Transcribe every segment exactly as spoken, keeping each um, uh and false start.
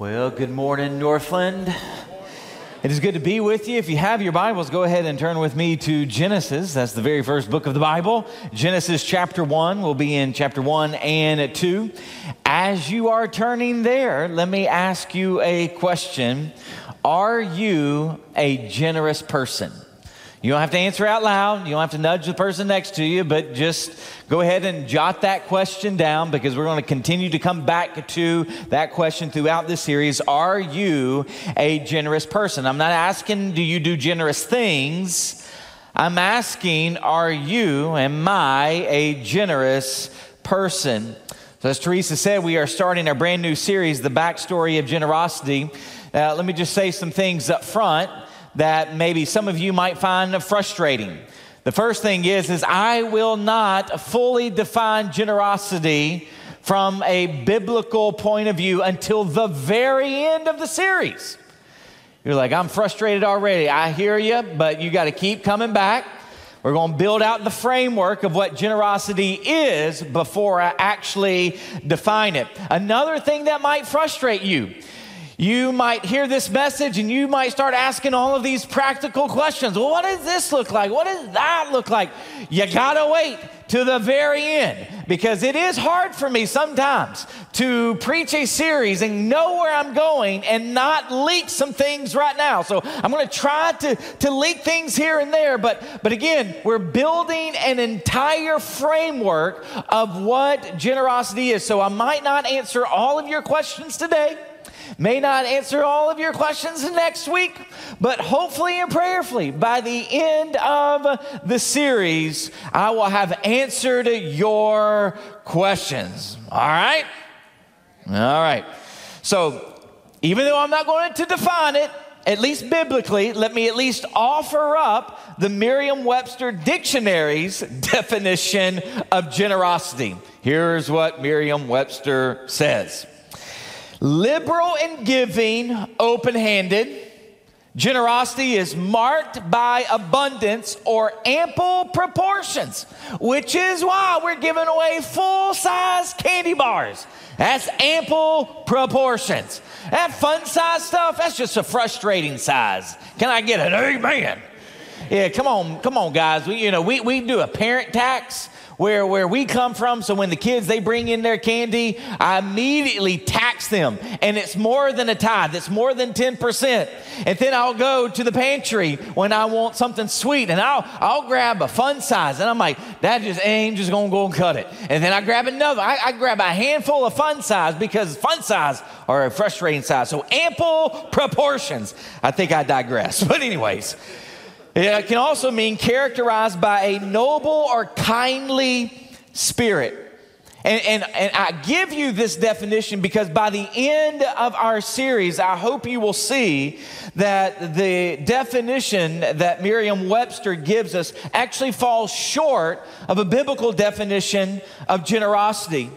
Well, good morning, Northland. It is good to be with you. If you have your Bibles, go ahead and turn with me to Genesis. That's the very first book of the Bible. Genesis chapter one. We'll be in chapter one and two. As you are turning there, let me ask you a question. Are you a generous person? You don't have to answer out loud. You don't have to nudge the person next to you, but just go ahead and jot that question down, because we're going to continue to come back to that question throughout this series. Are you a generous person? I'm not asking, do you do generous things? I'm asking, are you, am I a generous person? So as Teresa said, we are starting our brand new series, The Backstory of Generosity. Uh, let me just say some things up front that maybe some of you might find frustrating. The first thing is, is I will not fully define generosity from a biblical point of view until the very end of the series. You're like, I'm frustrated already. I hear you, but you got to keep coming back. We're going to build out the framework of what generosity is before I actually define it. Another thing that might frustrate you, you might hear this message and you might start asking all of these practical questions. Well, what does this look like? What does that look like? You gotta wait to the very end, because it is hard for me sometimes to preach a series and know where I'm going and not leak some things right now. So I'm gonna try to, to leak things here and there, but, but again, we're building an entire framework of what generosity is. So I might not answer all of your questions today. May not answer all of your questions next week, but hopefully and prayerfully by the end of the series, I will have answered your questions. All right? All right. So even though I'm not going to define it, at least biblically, let me at least offer up the Merriam-Webster dictionary's definition of generosity. Here's what Merriam-Webster says. Liberal in giving, open-handed. Generosity is marked by abundance or ample proportions, which is why we're giving away full-size candy bars. That's ample proportions. That fun-size stuff, that's just a frustrating size. Can I get an amen? Yeah, come on, come on, guys. We, you know, we, we do a parent tax Where, where we come from, so when the kids, they bring in their candy, I immediately tax them. And it's more than a tithe. It's more than ten percent. And then I'll go to the pantry when I want something sweet, and I'll, I'll grab a fun size. And I'm like, that just ain't just going to go and cut it. And then I grab another. I, I grab a handful of fun size, because fun size are a frustrating size. So ample proportions. I think I digress. But anyways. It can also mean characterized by a noble or kindly spirit. And, and, and I give you this definition because by the end of our series, I hope you will see that the definition that Merriam-Webster gives us actually falls short of a biblical definition of generosity.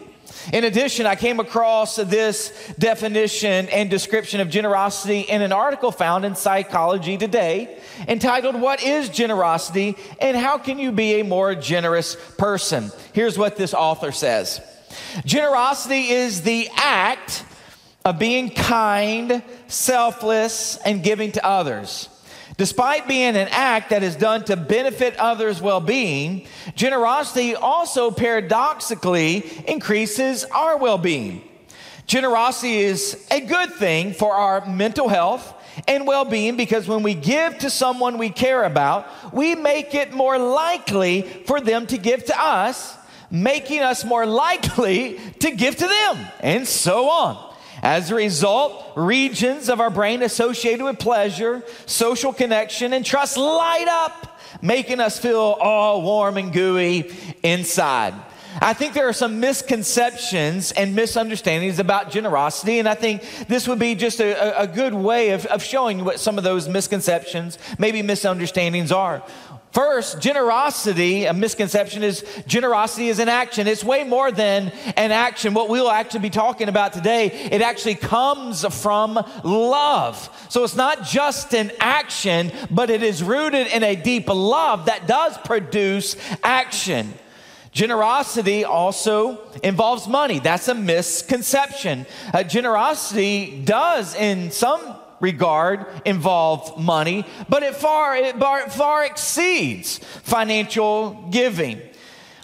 In addition, I came across this definition and description of generosity in an article found in Psychology Today entitled, What is Generosity and How Can You Be a More Generous Person? Here's what this author says. Generosity is the act of being kind, selfless, and giving to others. Despite being an act that is done to benefit others' well-being, generosity also paradoxically increases our well-being. Generosity is a good thing for our mental health and well-being, because when we give to someone we care about, we make it more likely for them to give to us, making us more likely to give to them, and so on. As a result, regions of our brain associated with pleasure, social connection, and trust light up, making us feel all warm and gooey inside. I think there are some misconceptions and misunderstandings about generosity, and I think this would be just a, a good way of, of showing you what some of those misconceptions, maybe misunderstandings are. First, generosity, a misconception is generosity is an action. It's way more than an action. What we'll actually be talking about today, it actually comes from love. So it's not just an action, but it is rooted in a deep love that does produce action. Generosity also involves money. That's a misconception. Uh, generosity does, in some regard, involve money, but it far, it far exceeds financial giving.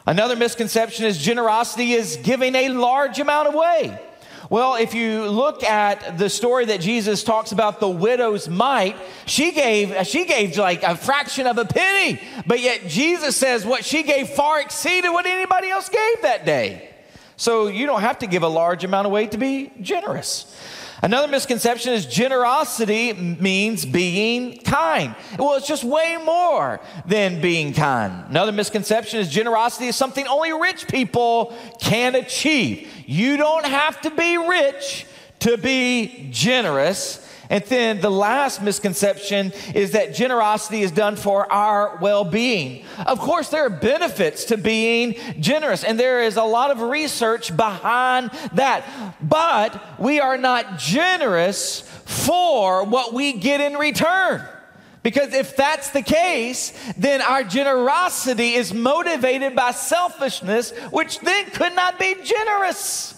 Another misconception is generosity is giving a large amount away. Well, if you look at the story that Jesus talks about, the widow's mite, she gave, she gave like a fraction of a penny, but yet Jesus says what she gave far exceeded what anybody else gave that day. So you don't have to give a large amount away to be generous. Another misconception is generosity means being kind. Well, it's just way more than being kind. Another misconception is generosity is something only rich people can achieve. You don't have to be rich to be generous. And then the last misconception is that generosity is done for our well-being. Of course, there are benefits to being generous, and there is a lot of research behind that. But we are not generous for what we get in return. Because if that's the case, then our generosity is motivated by selfishness, which then could not be generous.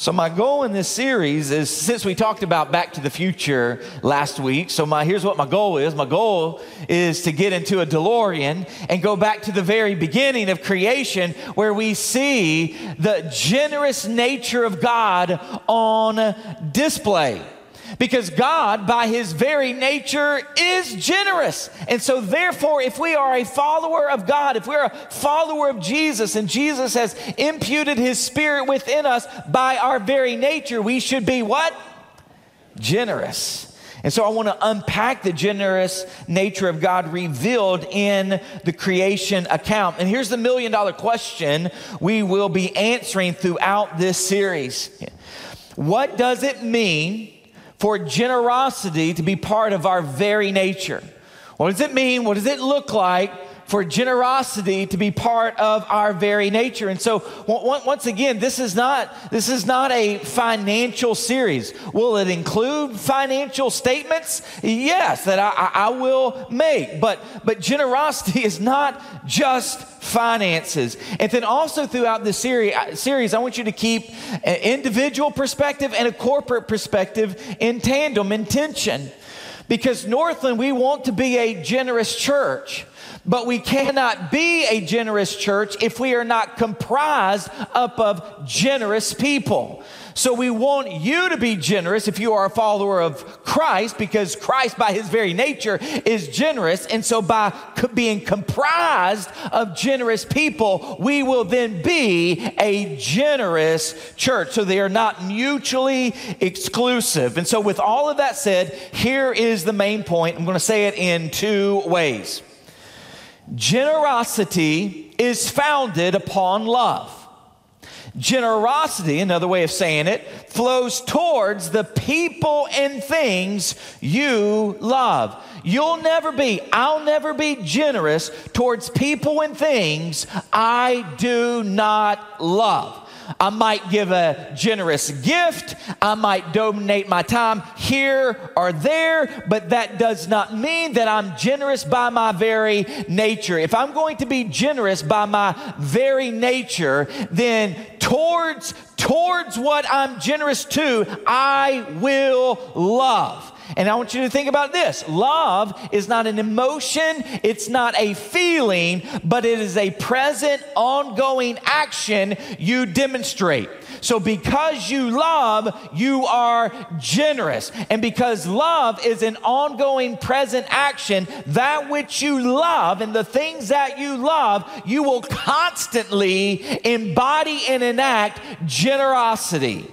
So my goal in this series is, since we talked about Back to the Future last week, so my here's what my goal is. My goal is to get into a DeLorean and go back to the very beginning of creation where we see the generous nature of God on display. Because God, by his very nature, is generous. And so therefore, if we are a follower of God, if we're a follower of Jesus, and Jesus has imputed his spirit within us by our very nature, we should be what? Generous. And so I want to unpack the generous nature of God revealed in the creation account. And here's the million dollar question we will be answering throughout this series. What does it mean for generosity to be part of our very nature? What does it mean? What does it look like for generosity to be part of our very nature? And so, once again, this is not, this is not a financial series. Will it include financial statements? Yes, that I, I will make. But, but generosity is not just finances. And then also throughout this series, I want you to keep an individual perspective and a corporate perspective in tandem, in tension. Because Northland, we want to be a generous church. But we cannot be a generous church if we are not comprised up of generous people. So we want you to be generous if you are a follower of Christ, because Christ by his very nature is generous. And so by co- being comprised of generous people, we will then be a generous church. So they are not mutually exclusive. And so with all of that said, here is the main point. I'm going to say it in two ways. Generosity is founded upon love. Generosity, another way of saying it, flows towards the people and things you love. You'll never be, I'll never be generous towards people and things I do not love. I might give a generous gift. I might donate my time here or there, but that does not mean that I'm generous by my very nature. If I'm going to be generous by my very nature, then towards, towards what I'm generous to, I will love. And I want you to think about this. Love is not an emotion, it's not a feeling, but it is a present, ongoing action you demonstrate. So because you love, you are generous. And because love is an ongoing present action, that which you love and the things that you love, you will constantly embody and enact generosity.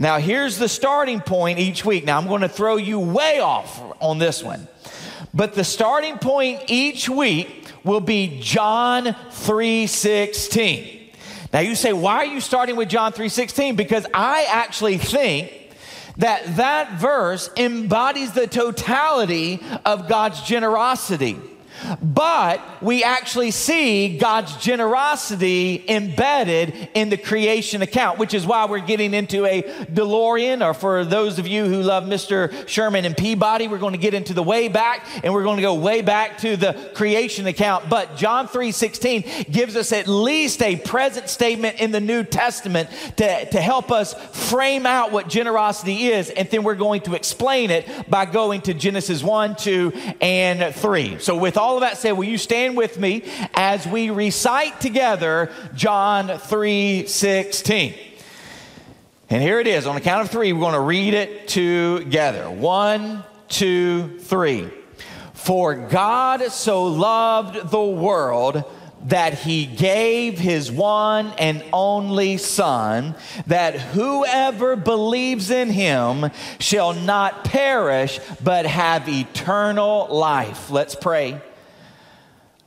Now, here's the starting point each week. Now, I'm going to throw you way off on this one. But the starting point each week will be John three sixteen. Now, you say, why are you starting with John three sixteen? Because I actually think that that verse embodies the totality of God's generosity. but we actually see God's generosity embedded in the creation account, which is why we're getting into a DeLorean, or for those of you who love Mister Sherman and Peabody, we're going to get into the way back, and we're going to go way back to the creation account. But John three sixteen gives us at least a present statement in the New Testament to, to help us frame out what generosity is, and then we're going to explain it by going to Genesis one, two, and three. So with all of that said, will you stand with me as we recite together John three sixteen? And here it is. On the count of three, we're going to read it together. One, two, three. For God so loved the world that he gave his one and only Son, that whoever believes in him shall not perish, but have eternal life. Let's pray.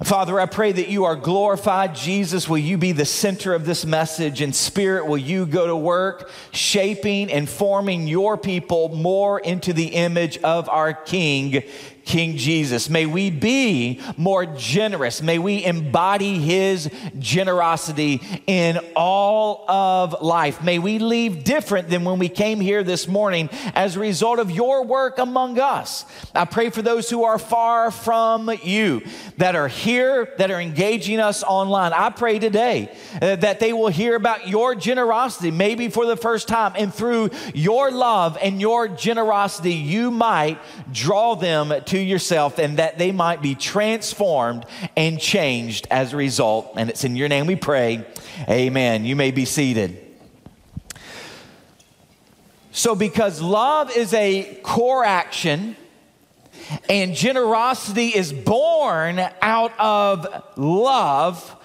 Father, I pray that you are glorified. Jesus, will you be the center of this message? And Spirit, will you go to work shaping and forming your people more into the image of our King, King Jesus. May we be more generous. May we embody his generosity in all of life. May we leave different than when we came here this morning as a result of your work among us. I pray for those who are far from you, that are here, that are engaging us online. I pray today uh, that they will hear about your generosity, maybe for the first time, and through your love and your generosity, you might draw them to to yourself, and that they might be transformed and changed as a result. And it's in your name we pray. Amen. You may be seated. So because love is a core action and generosity is born out of love,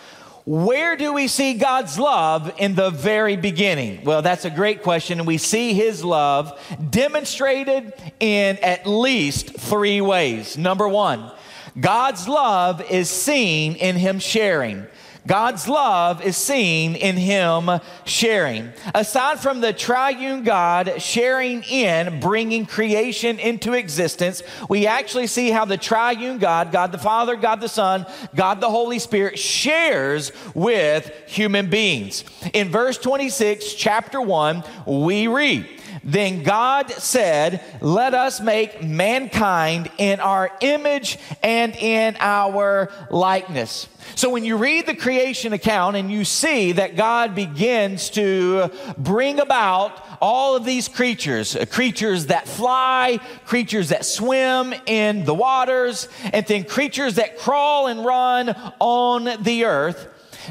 where do we see God's love in the very beginning? Well, that's a great question, and we see his love demonstrated in at least three ways. Number one, God's love is seen in him sharing. God's love is seen in him sharing. Aside from the triune God sharing in bringing creation into existence, we actually see how the triune God, God the Father, God the Son, God the Holy Spirit, shares with human beings. In verse twenty-six, chapter one, we read, "Then God said, let us make mankind in our image and in our likeness." So when you read the creation account and you see that God begins to bring about all of these creatures, creatures that fly, creatures that swim in the waters, and then creatures that crawl and run on the earth,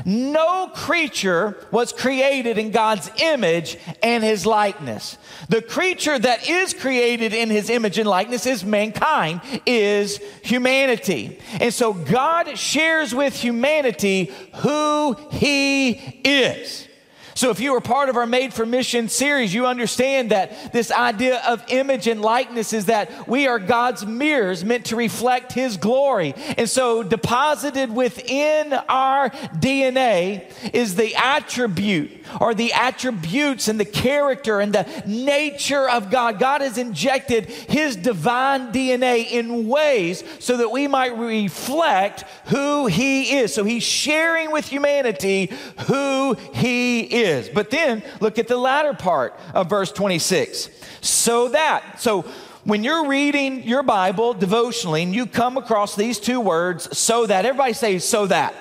no creature was created in God's image and his likeness. The creature that is created in his image and likeness is mankind, is humanity. And so God shares with humanity who he is. So if you were part of our Made for Mission series, you understand that this idea of image and likeness is that we are God's mirrors meant to reflect his glory. And so deposited within our D N A is the attribute or the attributes and the character and the nature of God. God has injected his divine D N A in ways so that we might reflect who he is. So he's sharing with humanity who he is. Is. But then look at the latter part of verse twenty-six. So that, so when you're reading your Bible devotionally and you come across these two words, so that, everybody say so that.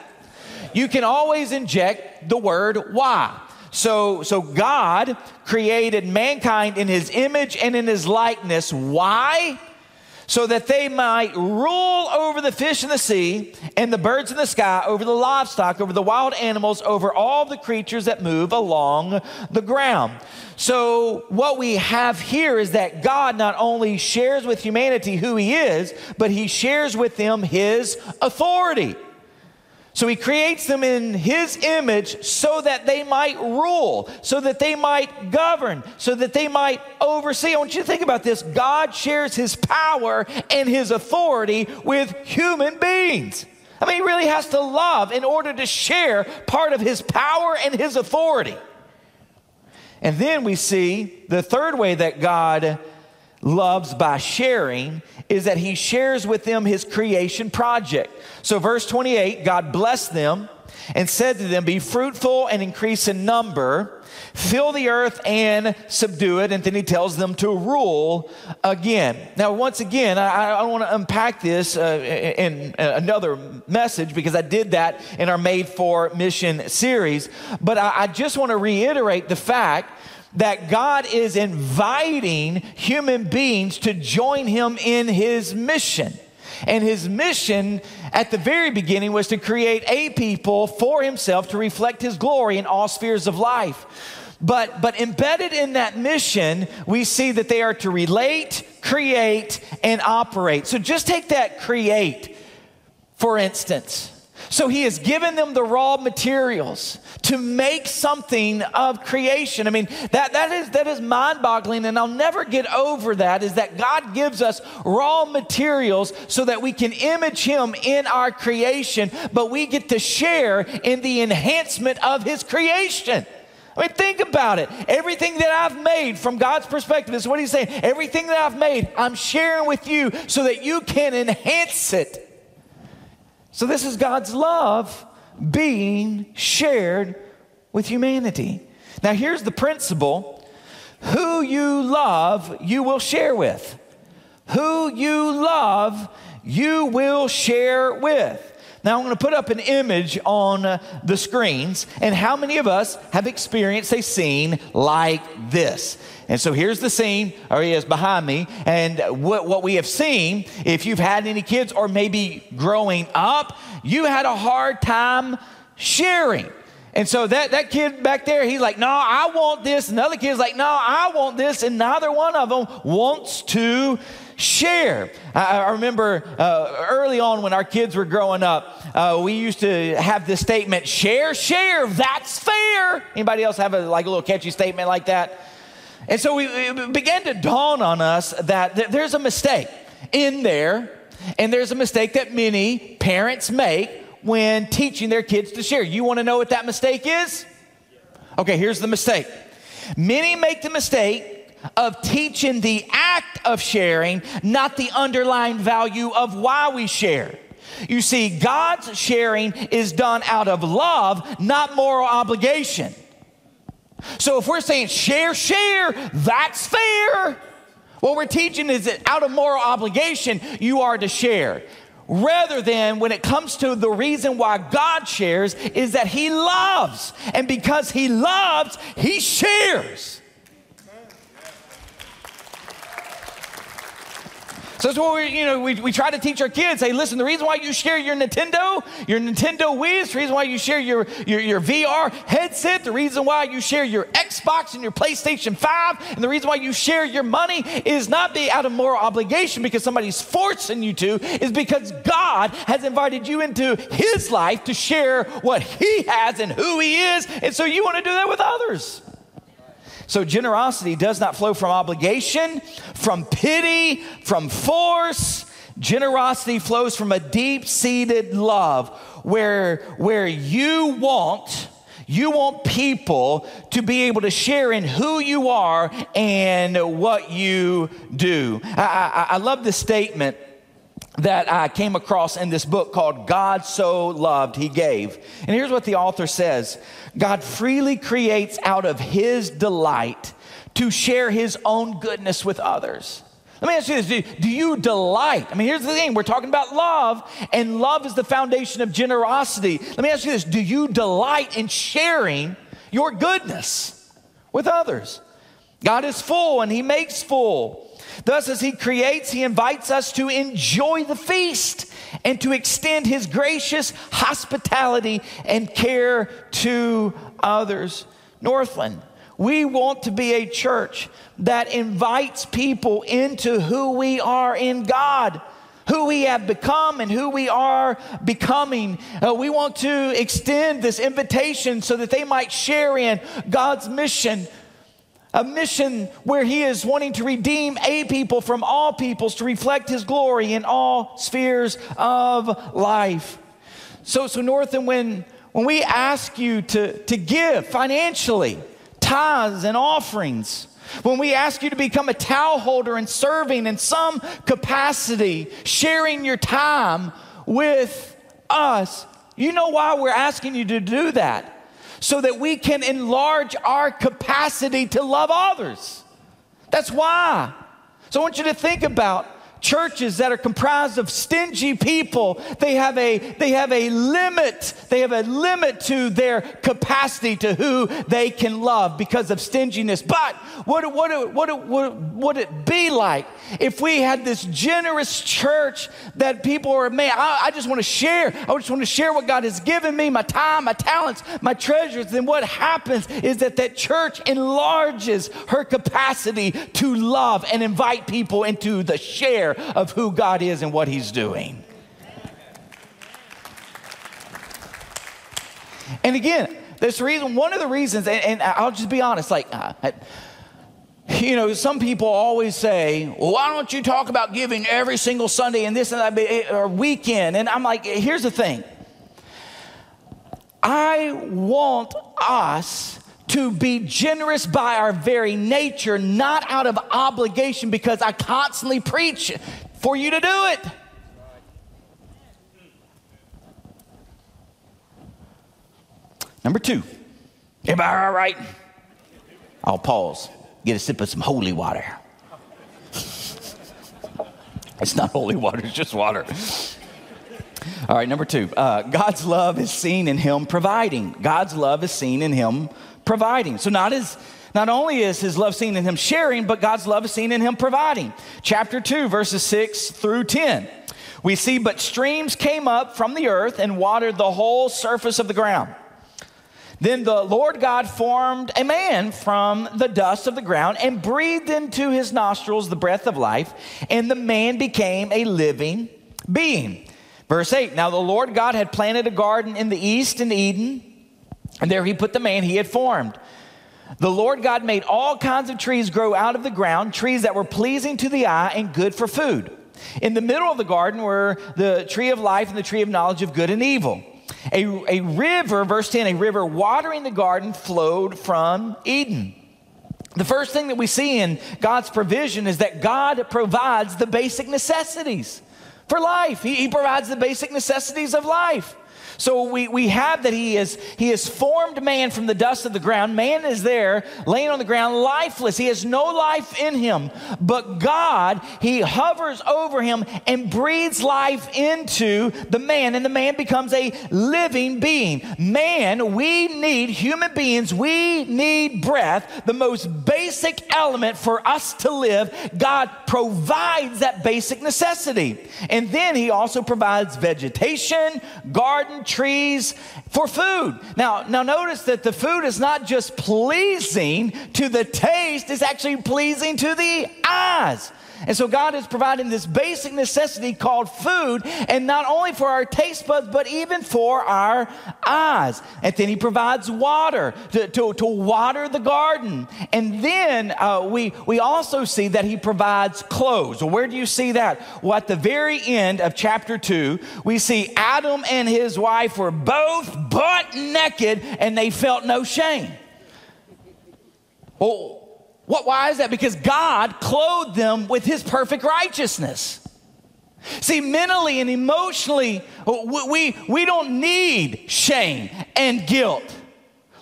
You can always inject the word why. So, so God created mankind in his image and in his likeness. Why? So that they might rule over the fish in the sea and the birds in the sky, over the livestock, over the wild animals, over all the creatures that move along the ground. So what we have here is that God not only shares with humanity who he is, but he shares with them his authority. So he creates them in his image so that they might rule, so that they might govern, so that they might oversee. I want you to think about this. God shares his power and his authority with human beings. I mean, he really has to love in order to share part of his power and his authority. And then we see the third way that God loves by sharing is that he shares with them his creation project. So verse twenty-eight, God blessed them and said to them, be fruitful and increase in number, fill the earth and subdue it. And then he tells them to rule again. Now, once again, I, I want to unpack this uh, in another message because I did that in our Made for Mission series. But I, I just want to reiterate the fact that God is inviting human beings to join him in his mission. And his mission at the very beginning was to create a people for himself to reflect his glory in all spheres of life. But, but embedded in that mission, we see that they are to relate, create, and operate. So just take that create, for instance. So he has given them the raw materials to make something of creation. I mean, that, that is, that is mind-boggling, and I'll never get over that, is that God gives us raw materials so that we can image him in our creation, but we get to share in the enhancement of his creation. I mean, think about it. Everything that I've made from God's perspective is what he's saying. Everything that I've made, I'm sharing with you so that you can enhance it. So this is God's love being shared with humanity. Now, here's the principle. Who you love, you will share with. Who you love, you will share with. Now, I'm going to put up an image on uh, the screens. And how many of us have experienced a scene like this? And so here's the scene, or he is behind me, and what, what we have seen, if you've had any kids or maybe growing up, you had a hard time sharing. And so that, that kid back there, he's like, no, I want this. Another kid's like, no, I want this. And neither one of them wants to share. I, I remember uh, early on when our kids were growing up, uh, we used to have this statement, share, share, that's fair. Anybody else have a, like, a little catchy statement like that? And so we, it began to dawn on us that th- there's a mistake in there, and there's a mistake that many parents make when teaching their kids to share. You want to know what that mistake is? Okay, here's the mistake. Many make the mistake of teaching the act of sharing, not the underlying value of why we share. You see, God's sharing is done out of love, not moral obligation. So if we're saying share, share, that's fair, what we're teaching is that out of moral obligation, you are to share. Rather than when it comes to the reason why God shares is that he loves. And because he loves, he shares. So that's what we, you know, we, we try to teach our kids. Hey, listen, the reason why you share your Nintendo, your Nintendo Wii, the reason why you share your, your, your V R headset, the reason why you share your Xbox and your PlayStation five, and the reason why you share your money is not be out of moral obligation because somebody's forcing you to, is because God has invited you into his life to share what he has and who he is, and so you want to do that with others. So generosity does not flow from obligation, from pity, from force. Generosity flows from a deep-seated love where, where you want, you want people to be able to share in who you are and what you do. I, I, I love this statement that I came across in this book called God So Loved He Gave. And here's what the author says. God freely creates out of his delight to share his own goodness with others. Let me ask you this. Do, do you delight? I mean, here's the thing. We're talking about love, and love is the foundation of generosity. Let me ask you this. Do you delight in sharing your goodness with others? God is full, and he makes full. Thus, as he creates, he invites us to enjoy the feast and to extend his gracious hospitality and care to others. Northland, we want to be a church that invites people into who we are in God, who we have become and who we are becoming. Uh, we want to extend this invitation so that they might share in God's mission. A mission where he is wanting to redeem a people from all peoples to reflect his glory in all spheres of life. So, so Northland, when, when we ask you to, to give financially, tithes and offerings, When we ask you to become a towel holder and serving in some capacity, sharing your time with us, you know why we're asking you to do that? So that we can enlarge our capacity to love others. That's why. So I want you to think about churches that are comprised of stingy people. They have a, they have a limit. They have a limit to their capacity to who they can love because of stinginess. But what what what what would it be like if we had this generous church that people are, man, I, I just want to share. I just want to share what God has given me, my time, my talents, my treasures. Then what happens is that that church enlarges her capacity to love and invite people into the share of who God is and what He's doing. And again, this reason, one of the reasons, and, and I'll just be honest, like, uh, you know, some people always say, well, why don't you talk about giving every single Sunday and this and that, or weekend? And I'm like, here's the thing. I want us to be generous by our very nature, not out of obligation, because I constantly preach for you to do it. Number two, everybody all right? I'll pause, get a sip of some holy water. It's not holy water, it's just water. All right, number two, uh, God's love is seen in Him providing. God's love is seen in Him providing. So not as not only is His love seen in Him sharing, but God's love is seen in Him providing. Chapter two, verses six through ten. We see, but streams came up from the earth and watered the whole surface of the ground. Then the Lord God formed a man from the dust of the ground and breathed into his nostrils the breath of life, and the man became a living being. Verse eight, now the Lord God had planted a garden in the east in Eden, and there He put the man He had formed. The Lord God made all kinds of trees grow out of the ground, trees that were pleasing to the eye and good for food. In the middle of the garden were the tree of life and the tree of knowledge of good and evil. A, a river, verse ten, a river watering the garden flowed from Eden. The first thing that we see in God's provision is that God provides the basic necessities for life. He, he provides the basic necessities of life. So we, we have that he is he has formed man from the dust of the ground. Man is there laying on the ground lifeless. He has no life in him. But God, He hovers over him and breathes life into the man. And the man becomes a living being. Man, we need human beings. We need breath, the most basic element for us to live. God provides that basic necessity. And then He also provides vegetation, garden, trees for food. Now, now notice that the food is not just pleasing to the taste, it's actually pleasing to the eyes. And so God is providing this basic necessity called food, and not only for our taste buds, but even for our eyes. And then He provides water to, to, to water the garden. And then uh, we, we also see that He provides clothes. Well, where do you see that? Well, at the very end of chapter two, we see Adam and his wife were both butt naked, and they felt no shame. Well, What, why is that? Because God clothed them with His perfect righteousness. See, mentally and emotionally, we, we don't need shame and guilt.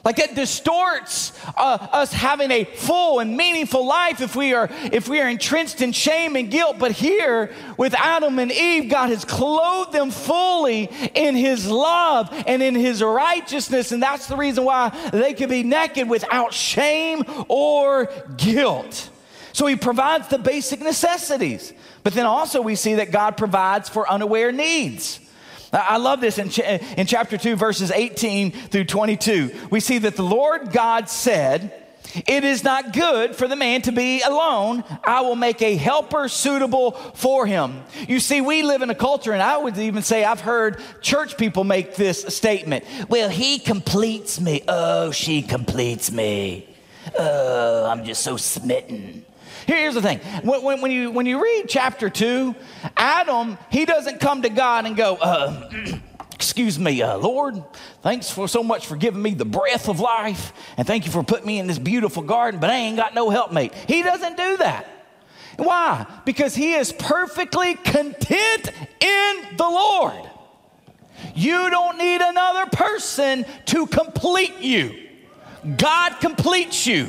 Like that distorts uh, us having a full and meaningful life if we are if we are entrenched in shame and guilt. But here with Adam and Eve, God has clothed them fully in His love and in His righteousness. And that's the reason why they can be naked without shame or guilt. So He provides the basic necessities. But then also we see that God provides for unaware needs. I love this in, ch- in chapter two, verses eighteen through twenty-two. We see that the Lord God said, "It is not good for the man to be alone. I will make a helper suitable for him." You see, we live in a culture, and I would even say I've heard church people make this statement. Well, he completes me. Oh, she completes me. Oh, I'm just so smitten. Here's the thing. When, when, when, you, when you read chapter two, Adam, he doesn't come to God and go, uh, Excuse me, uh, Lord, thanks for so much for giving me the breath of life, and thank you for putting me in this beautiful garden, but I ain't got no helpmate. He doesn't do that. Why? Because he is perfectly content in the Lord. You don't need another person to complete you. God completes you.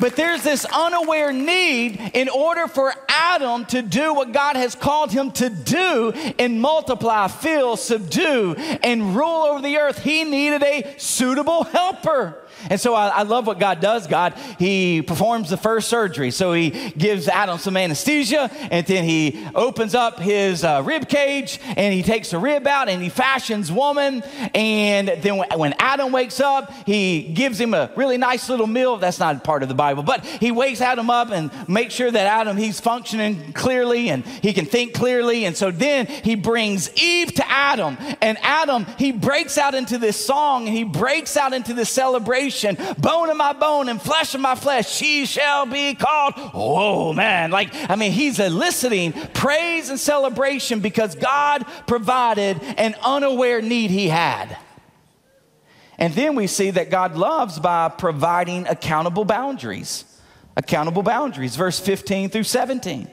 But there's this unaware need in order for Adam to do what God has called him to do and multiply, fill, subdue, and rule over the earth. He needed a suitable helper. And so I, I love what God does. God, he performs the first surgery. So he gives Adam some anesthesia, and then he opens up his uh, rib cage, and he takes a rib out, and he fashions woman. And then when, when Adam wakes up, he gives him a really nice little meal. That's not part of the Bible, but he wakes Adam up and makes sure that Adam, he's functioning clearly, and he can think clearly. And so then he brings Eve to Adam, and Adam, he breaks out into this song, and he breaks out into this celebration. Bone of my bone and flesh of my flesh, she shall be called. Oh, man. Like, I mean, he's eliciting praise and celebration because God provided an unaware need he had. And then we see that God loves by providing accountable boundaries. Accountable boundaries. Verse fifteen through seventeen.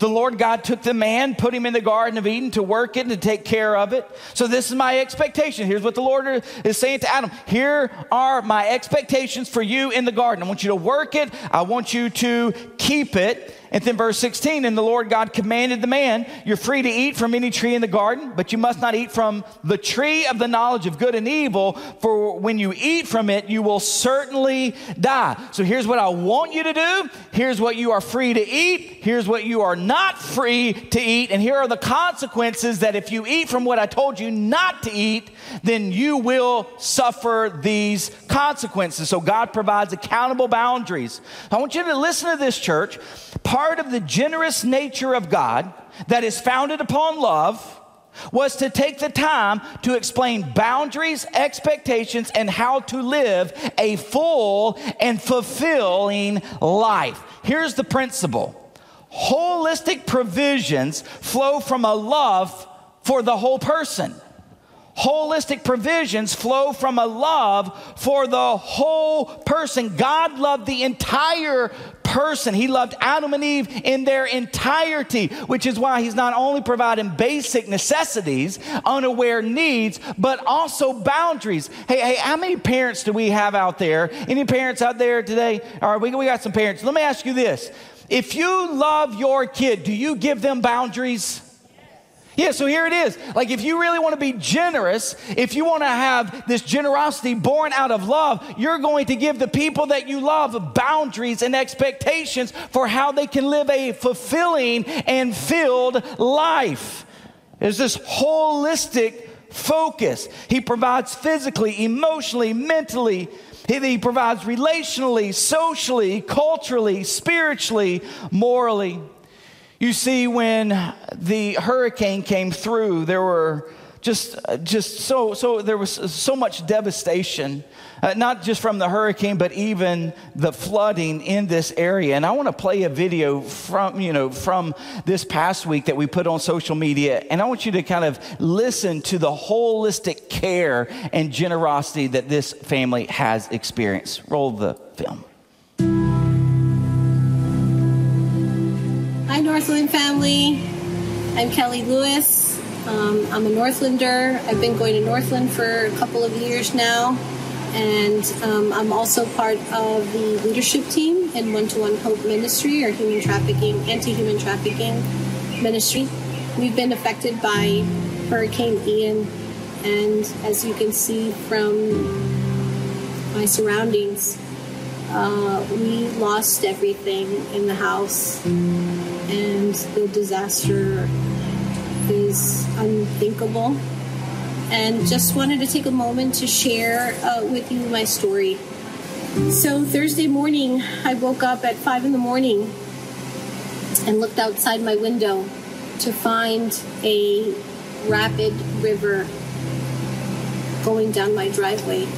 The Lord God took the man, put him in the Garden of Eden to work it and to take care of it. So this is my expectation. Here's what the Lord is saying to Adam. Here are my expectations for you in the garden. I want you to work it. I want you to keep it. And then verse sixteen, and the Lord God commanded the man, you're free to eat from any tree in the garden, but you must not eat from the tree of the knowledge of good and evil, for when you eat from it, you will certainly die. So here's what I want you to do. Here's what you are free to eat. Here's what you are not free to eat. And here are the consequences that if you eat from what I told you not to eat, then you will suffer these consequences. So God provides accountable boundaries. I want you to listen to this, church. Part of the generous nature of God that is founded upon love was to take the time to explain boundaries, expectations, and how to live a full and fulfilling life. Here's the principle. Holistic provisions flow from a love for the whole person. Holistic provisions flow from a love for the whole person. God loved the entire person. He loved Adam and Eve in their entirety, which is why he's not only providing basic necessities, unaware needs, but also boundaries. Hey, hey, how many parents do we have out there? Any parents out there today? All right, we, we got some parents. Let me ask you this. If you love your kid, do you give them boundaries? Yeah, so here it is. Like, if you really want to be generous, if you want to have this generosity born out of love, you're going to give the people that you love boundaries and expectations for how they can live a fulfilling and filled life. There's this holistic focus. He provides physically, emotionally, mentally. He provides relationally, socially, culturally, spiritually, morally. You see, when the hurricane came through, there were just just so so there was so much devastation, uh, not just from the hurricane, but even the flooding in this area. And I want to play a video from you know from this past week that we put on social media, and I want you to kind of listen to the holistic care and generosity that this family has experienced. Roll the film. Hi, Northland family. I'm Kelly Lewis. Um, I'm a Northlander. I've been going to Northland for a couple of years now. And um, I'm also part of the leadership team in One to One Hope Ministry, or human trafficking, anti-human trafficking ministry. We've been affected by Hurricane Ian. And as you can see from my surroundings, uh, we lost everything in the house. And the disaster is unthinkable. And just wanted to take a moment to share uh, with you my story. So Thursday morning, I woke up at five in the morning and looked outside my window to find a rapid river going down my driveway.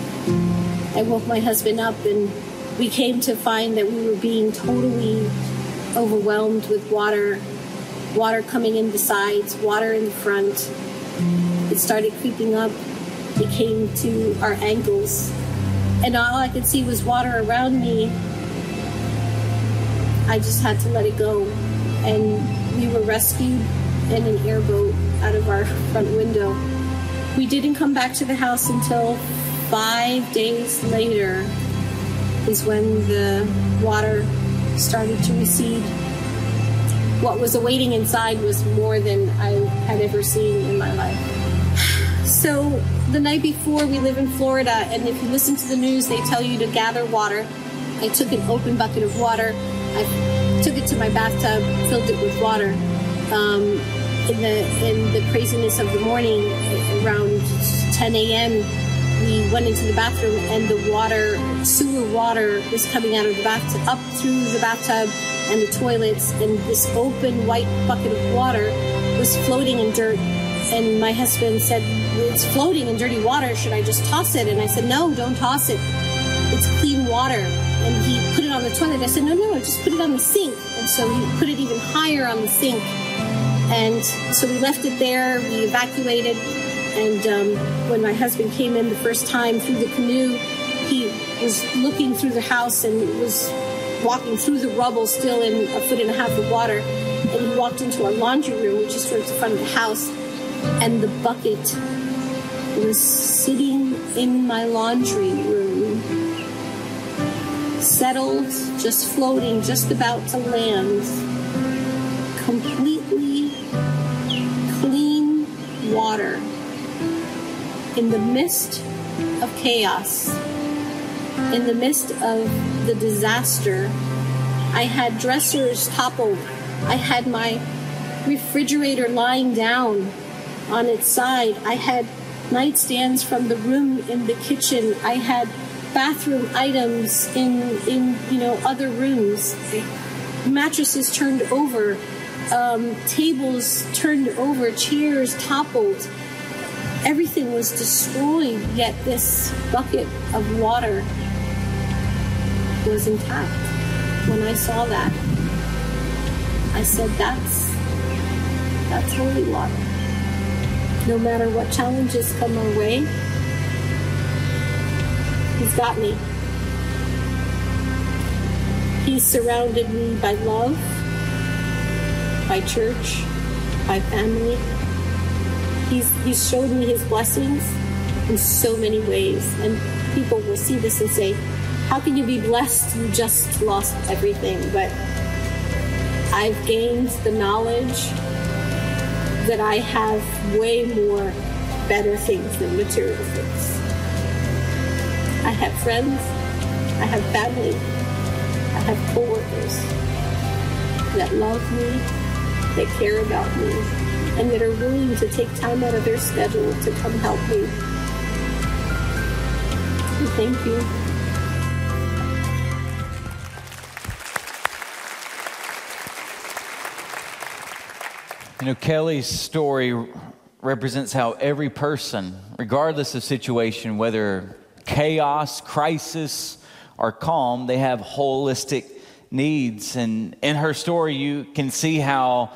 I woke my husband up, and we came to find that we were being totally overwhelmed with water, water coming in the sides, water in the front. It started creeping up. It came to our ankles. And all I could see was water around me. I just had to let it go. And we were rescued in an airboat out of our front window. We didn't come back to the house until five days later is when the water started to recede. What was awaiting inside was more than I had ever seen in my life. So the night before, we live in Florida, and if you listen to the news, they tell you to gather water. I took an open bucket of water. I took it to my bathtub, filled it with water. Um, in the in the craziness of the morning, around ten a.m., we went into the bathroom, and the water, sewer water, was coming out of the bathtub, up through the bathtub and the toilets, and this open white bucket of water was floating in dirt. And my husband said, "It's floating in dirty water. Should I just toss it?" And I said, "No, don't toss it. It's clean water." And he put it on the toilet. I said, "No, no, just put it on the sink." And so he put it even higher on the sink. And so we left it there. We evacuated. And um, when my husband came in the first time through the canoe, he was looking through the house and was walking through the rubble, still in a foot and a half of water. And he walked into our laundry room, which is towards the front of the house. And the bucket was sitting in my laundry room, settled, just floating, just about to land. Completely clean water. In the midst of chaos, in the midst of the disaster, I had dressers toppled. I had my refrigerator lying down on its side. I had nightstands from the room in the kitchen. I had bathroom items in, in you know, other rooms. Mattresses turned over, um, tables turned over, chairs toppled. Everything was destroyed, yet this bucket of water was intact. When I saw that, I said, that's, that's holy water. No matter what challenges come our way, He's got me. He's surrounded me by love, by church, by family. He's, he's showed me His blessings in so many ways. And people will see this and say, how can you be blessed? You just lost everything. But I've gained the knowledge that I have way more better things than material things. I have friends. I have family. I have coworkers that love me, that care about me, and that are willing to take time out of their schedule to come help me. And thank you. You know, Kelly's story represents how every person, regardless of situation, whether chaos, crisis, or calm, they have holistic needs. And in her story, you can see how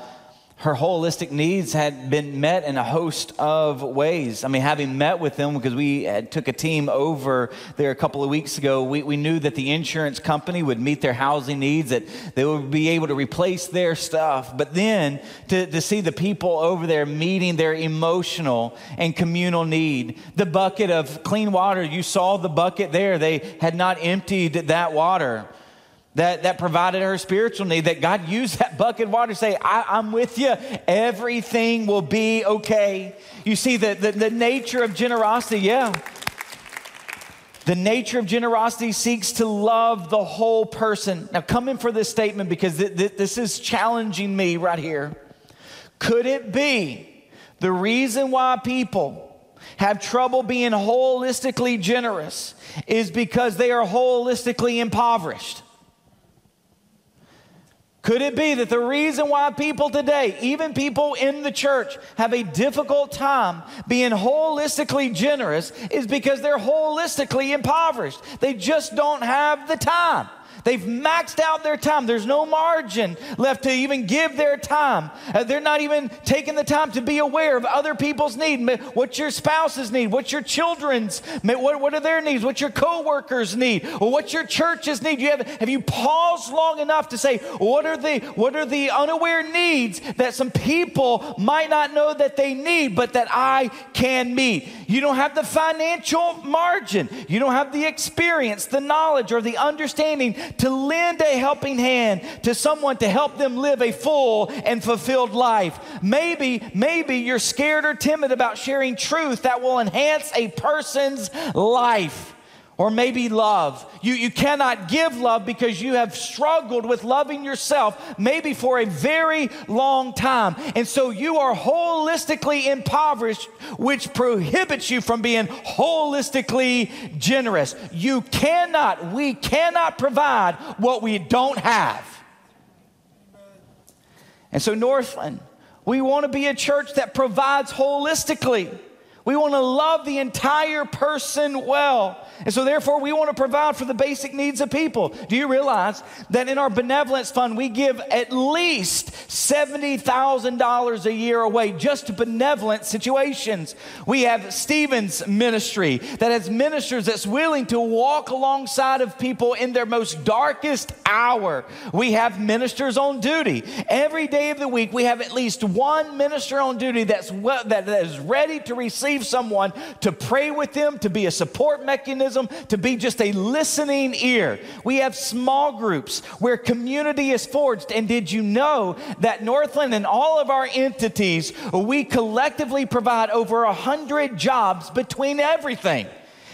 her holistic needs had been met in a host of ways. I mean, having met with them, because we had took a team over there a couple of weeks ago, we, we knew that the insurance company would meet their housing needs, that they would be able to replace their stuff. But then to, to see the people over there meeting their emotional and communal need, the bucket of clean water, you saw the bucket there. They had not emptied that water. That, that provided her spiritual need, that God used that bucket of water to say, I, I'm with you. Everything will be okay. You see the, the, the nature of generosity, yeah. The nature of generosity seeks to love the whole person. Now come in for this statement, because th- th- this is challenging me right here. Could it be the reason why people have trouble being holistically generous is because they are holistically impoverished? Could it be that the reason why people today, even people in the church, have a difficult time being holistically generous is because they're holistically impoverished? They just don't have the time. They've maxed out their time. There's no margin left to even give their time. Uh, they're not even taking the time to be aware of other people's need. What's your spouse's need? What's your children's? What, what are their needs? What's your coworkers' need? Or what's your church's need? You have, have you paused long enough to say, what are the what are the unaware needs that some people might not know that they need, but that I can meet? You don't have the financial margin. You don't have the experience, the knowledge, or the understanding to lend a helping hand to someone to help them live a full and fulfilled life. Maybe, maybe you're scared or timid about sharing truth that will enhance a person's life. Or maybe love. You, you cannot give love because you have struggled with loving yourself maybe for a very long time. And so you are holistically impoverished, which prohibits you from being holistically generous. You cannot, we cannot provide what we don't have. And so Northland, we want to be a church that provides holistically. We want to love the entire person well. And so therefore, we want to provide for the basic needs of people. Do you realize that in our benevolence fund, we give at least seventy thousand dollars a year away just to benevolent situations? We have Stephen's ministry that has ministers that's willing to walk alongside of people in their most darkest hour. We have ministers on duty. Every day of the week, we have at least one minister on duty that's well, that, that is ready to receive someone, to pray with them, to be a support mechanism, to be just a listening ear. We have small groups where community is forged. And did you know that Northland and all of our entities, we collectively provide over a hundred jobs between everything?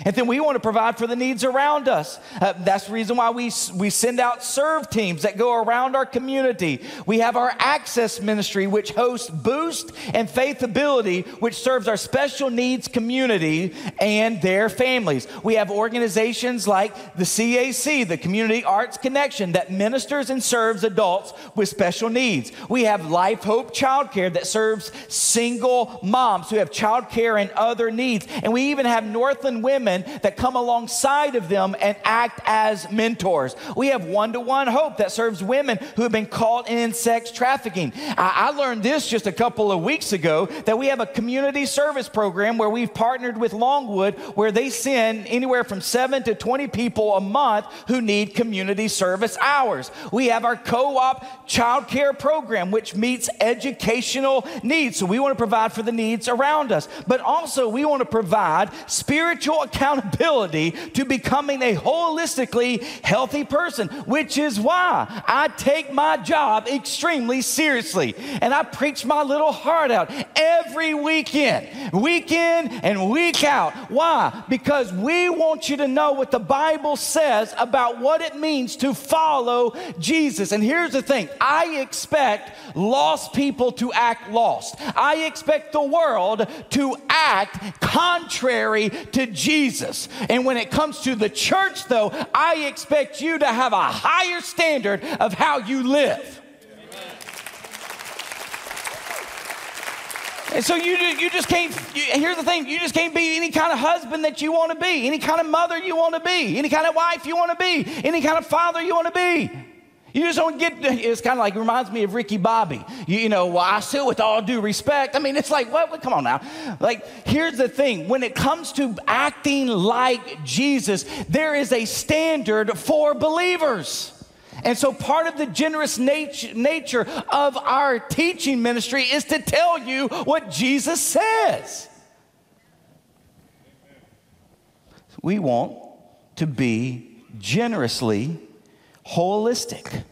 And then we want to provide for the needs around us. Uh, that's the reason why we, we send out serve teams that go around our community. We have our Access Ministry, which hosts Boost and Faith Ability, which serves our special needs community and their families. We have organizations like the C A C, the Community Arts Connection, that ministers and serves adults with special needs. We have Life Hope Childcare that serves single moms who have childcare and other needs. And we even have Northland Women that come alongside of them and act as mentors. We have One to One Hope that serves women who have been caught in sex trafficking. I, I learned this just a couple of weeks ago, that we have a community service program where we've partnered with Longwood, where they send anywhere from seven to twenty people a month who need community service hours. We have our co-op childcare program, which meets educational needs. So we want to provide for the needs around us, but also we want to provide spiritual accountability accountability to becoming a holistically healthy person, which is why I take my job extremely seriously. And I preach my little heart out every weekend, week in and week out. Why? Because we want you to know what the Bible says about what it means to follow Jesus. And here's the thing. I expect lost people to act lost. I expect the world to act contrary to Jesus. Jesus. And when it comes to the church, though, I expect you to have a higher standard of how you live. And so you you just can't, you, here's the thing, you just can't be any kind of husband that you want to be, any kind of mother you want to be, any kind of wife you want to be, any kind of father you want to be. You just don't get, it's kind of like, it reminds me of Ricky Bobby. You, you know, well, I still, with all due respect. I mean, it's like, what? What? Come on now. Like, here's the thing. When it comes to acting like Jesus, there is a standard for believers. And so part of the generous nat- nature of our teaching ministry is to tell you what Jesus says. We want to be generously holistic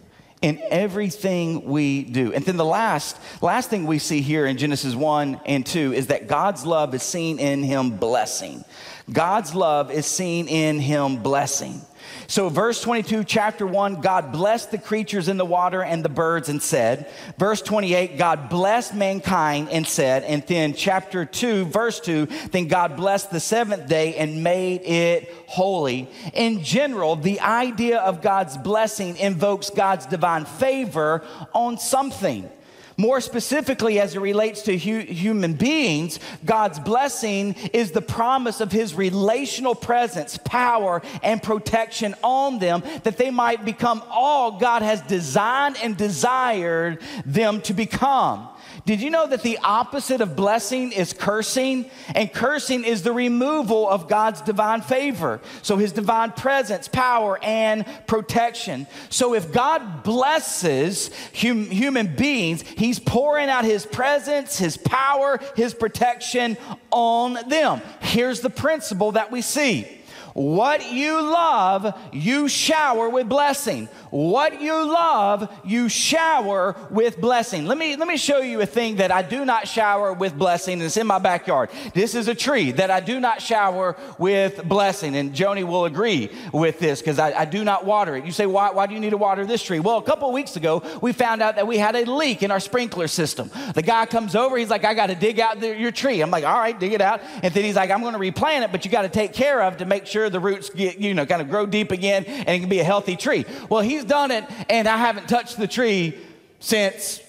in everything we do. And then the last, last thing we see here in Genesis one and two is that God's love is seen in him blessing. God's love is seen in him blessing. So verse twenty-two, chapter one, God blessed the creatures in the water and the birds and said. Verse twenty-eight, God blessed mankind and said. And then chapter two, verse two, then God blessed the seventh day and made it holy. In general, the idea of God's blessing invokes God's divine favor on something. More specifically, as it relates to hu- human beings, God's blessing is the promise of his relational presence, power, and protection on them, that they might become all God has designed and desired them to become. Did you know that the opposite of blessing is cursing? And cursing is the removal of God's divine favor. So his divine presence, power, and protection. So if God blesses hum- human beings, he's pouring out his presence, his power, his protection on them. Here's the principle that we see. What you love, you shower with blessing. What you love, you shower with blessing. Let me, let me show you a thing that I do not shower with blessing, and it's in my backyard. This is a tree that I do not shower with blessing, and Joni will agree with this because I, I do not water it. You say, why, why do you need to water this tree? Well, a couple of weeks ago, we found out that we had a leak in our sprinkler system. The guy comes over, he's like, I got to dig out the, your tree. I'm like, all right, dig it out. And then he's like, I'm going to replant it, but you got to take care of it to make sure the roots get, you know, kind of grow deep again and it can be a healthy tree. Well, he's done it, and I haven't touched the tree since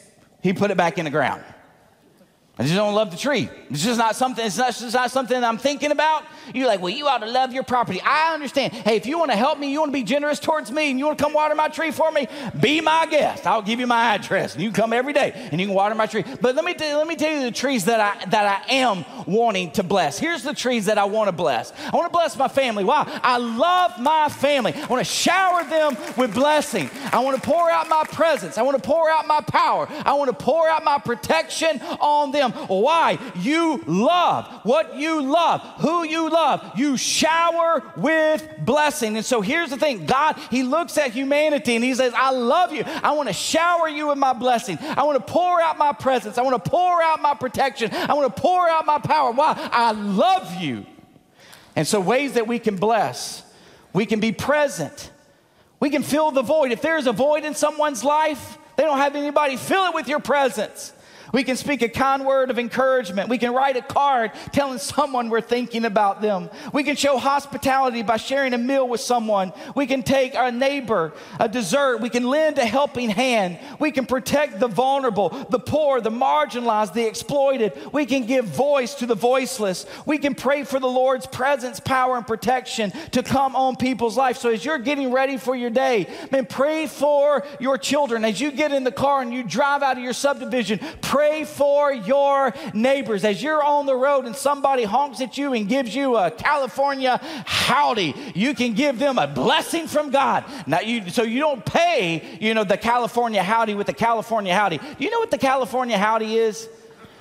he put it back in the ground. I just don't love the tree. It's just not something, it's not, it's just not something that I'm thinking about. You're like, well, you ought to love your property. I understand. Hey, if you want to help me, you want to be generous towards me, and you want to come water my tree for me, be my guest. I'll give you my address, and you can come every day, and you can water my tree. But let me, t- let me tell you the trees that I, that I am wanting to bless. Here's the trees that I want to bless. I want to bless my family. Why? I love my family. I want to shower them with blessing. I want to pour out my presence. I want to pour out my power. I want to pour out my protection on them. Why? You love what you love, who you love, you shower with blessing. And so here's the thing. God, he looks at humanity and he says, I love you. I want to shower you with my blessing. I want to pour out my presence. I want to pour out my protection. I want to pour out my power. Why? I love you. And so ways that we can bless, we can be present. We can fill the void. If there's a void in someone's life, they don't have anybody, fill it with your presence. We can speak a kind word of encouragement. We can write a card telling someone we're thinking about them. We can show hospitality by sharing a meal with someone. We can take our neighbor a dessert. We can lend a helping hand. We can protect the vulnerable, the poor, the marginalized, the exploited. We can give voice to the voiceless. We can pray for the Lord's presence, power, and protection to come on people's life. So as you're getting ready for your day, man, pray for your children. As you get in the car and you drive out of your subdivision, pray. Pray for your neighbors. As you're on the road and somebody honks at you and gives you a California howdy, you can give them a blessing from God. Now, you, so you don't pay, you know, the California howdy with the California howdy. Do you know what the California howdy is?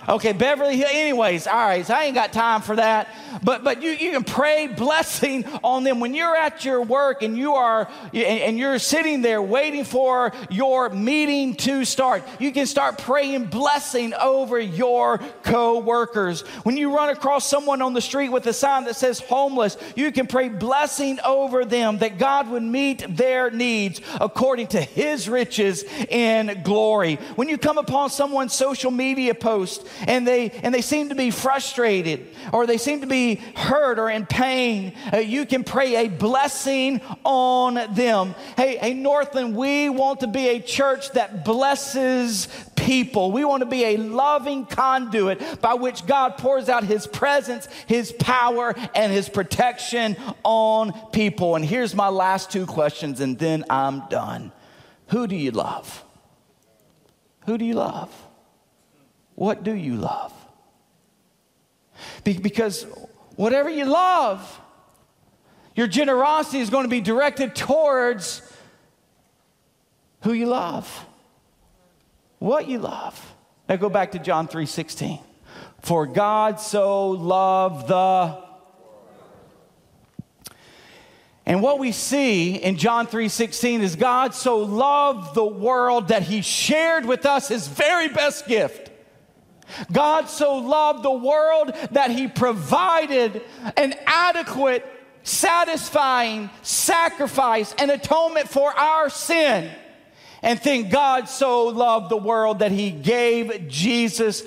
Okay, Beverly Hills, anyways, all right, so I ain't got time for that. But but you, you can pray blessing on them. When you're at your work and you are and, and you're sitting there waiting for your meeting to start, you can start praying blessing over your co-workers. When you run across someone on the street with a sign that says homeless, you can pray blessing over them that God would meet their needs according to his riches in glory. When you come upon someone's social media post, And they and they seem to be frustrated, or they seem to be hurt or in pain, Uh, you can pray a blessing on them. Hey, hey, Northland, we want to be a church that blesses people. We want to be a loving conduit by which God pours out his presence, his power, and his protection on people. And here's my last two questions, and then I'm done. Who do you love? Who do you love? What do you love? Be- because whatever you love, your generosity is going to be directed towards who you love, what you love. Now go back to John three sixteen. For God so loved the... And what we see in John three sixteen is God so loved the world that he shared with us his very best gift. God so loved the world that he provided an adequate satisfying sacrifice and atonement for our sin. And then God so loved the world that he gave Jesus,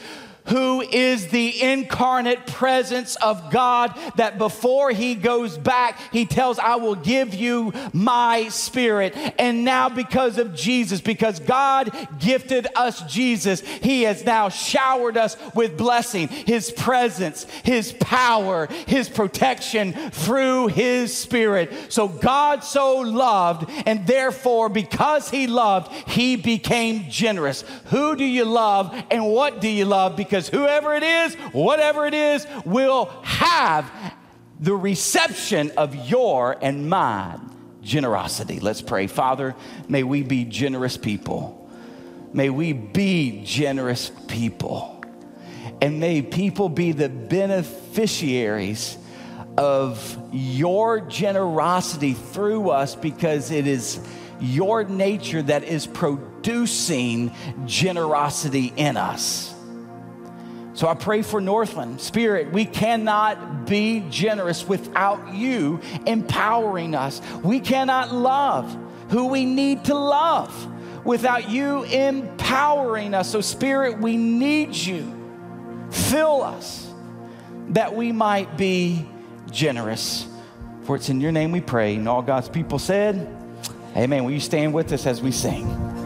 who is the incarnate presence of God, that before he goes back, he tells, I will give you my spirit. And now because of Jesus, because God gifted us Jesus, he has now showered us with blessing, his presence, his power, his protection through his spirit. So God so loved, and therefore because he loved, he became generous. Who do you love and what do you love? Because Because whoever it is, whatever it is, will have the reception of your and my generosity. Let's pray. Father, may we be generous people. May we be generous people. And may people be the beneficiaries of your generosity through us, because it is your nature that is producing generosity in us. So I pray for Northland. Spirit, we cannot be generous without you empowering us. We cannot love who we need to love without you empowering us. So Spirit, we need you. Fill us that we might be generous. For it's in your name we pray. And all God's people said, amen. Will you stand with us as we sing?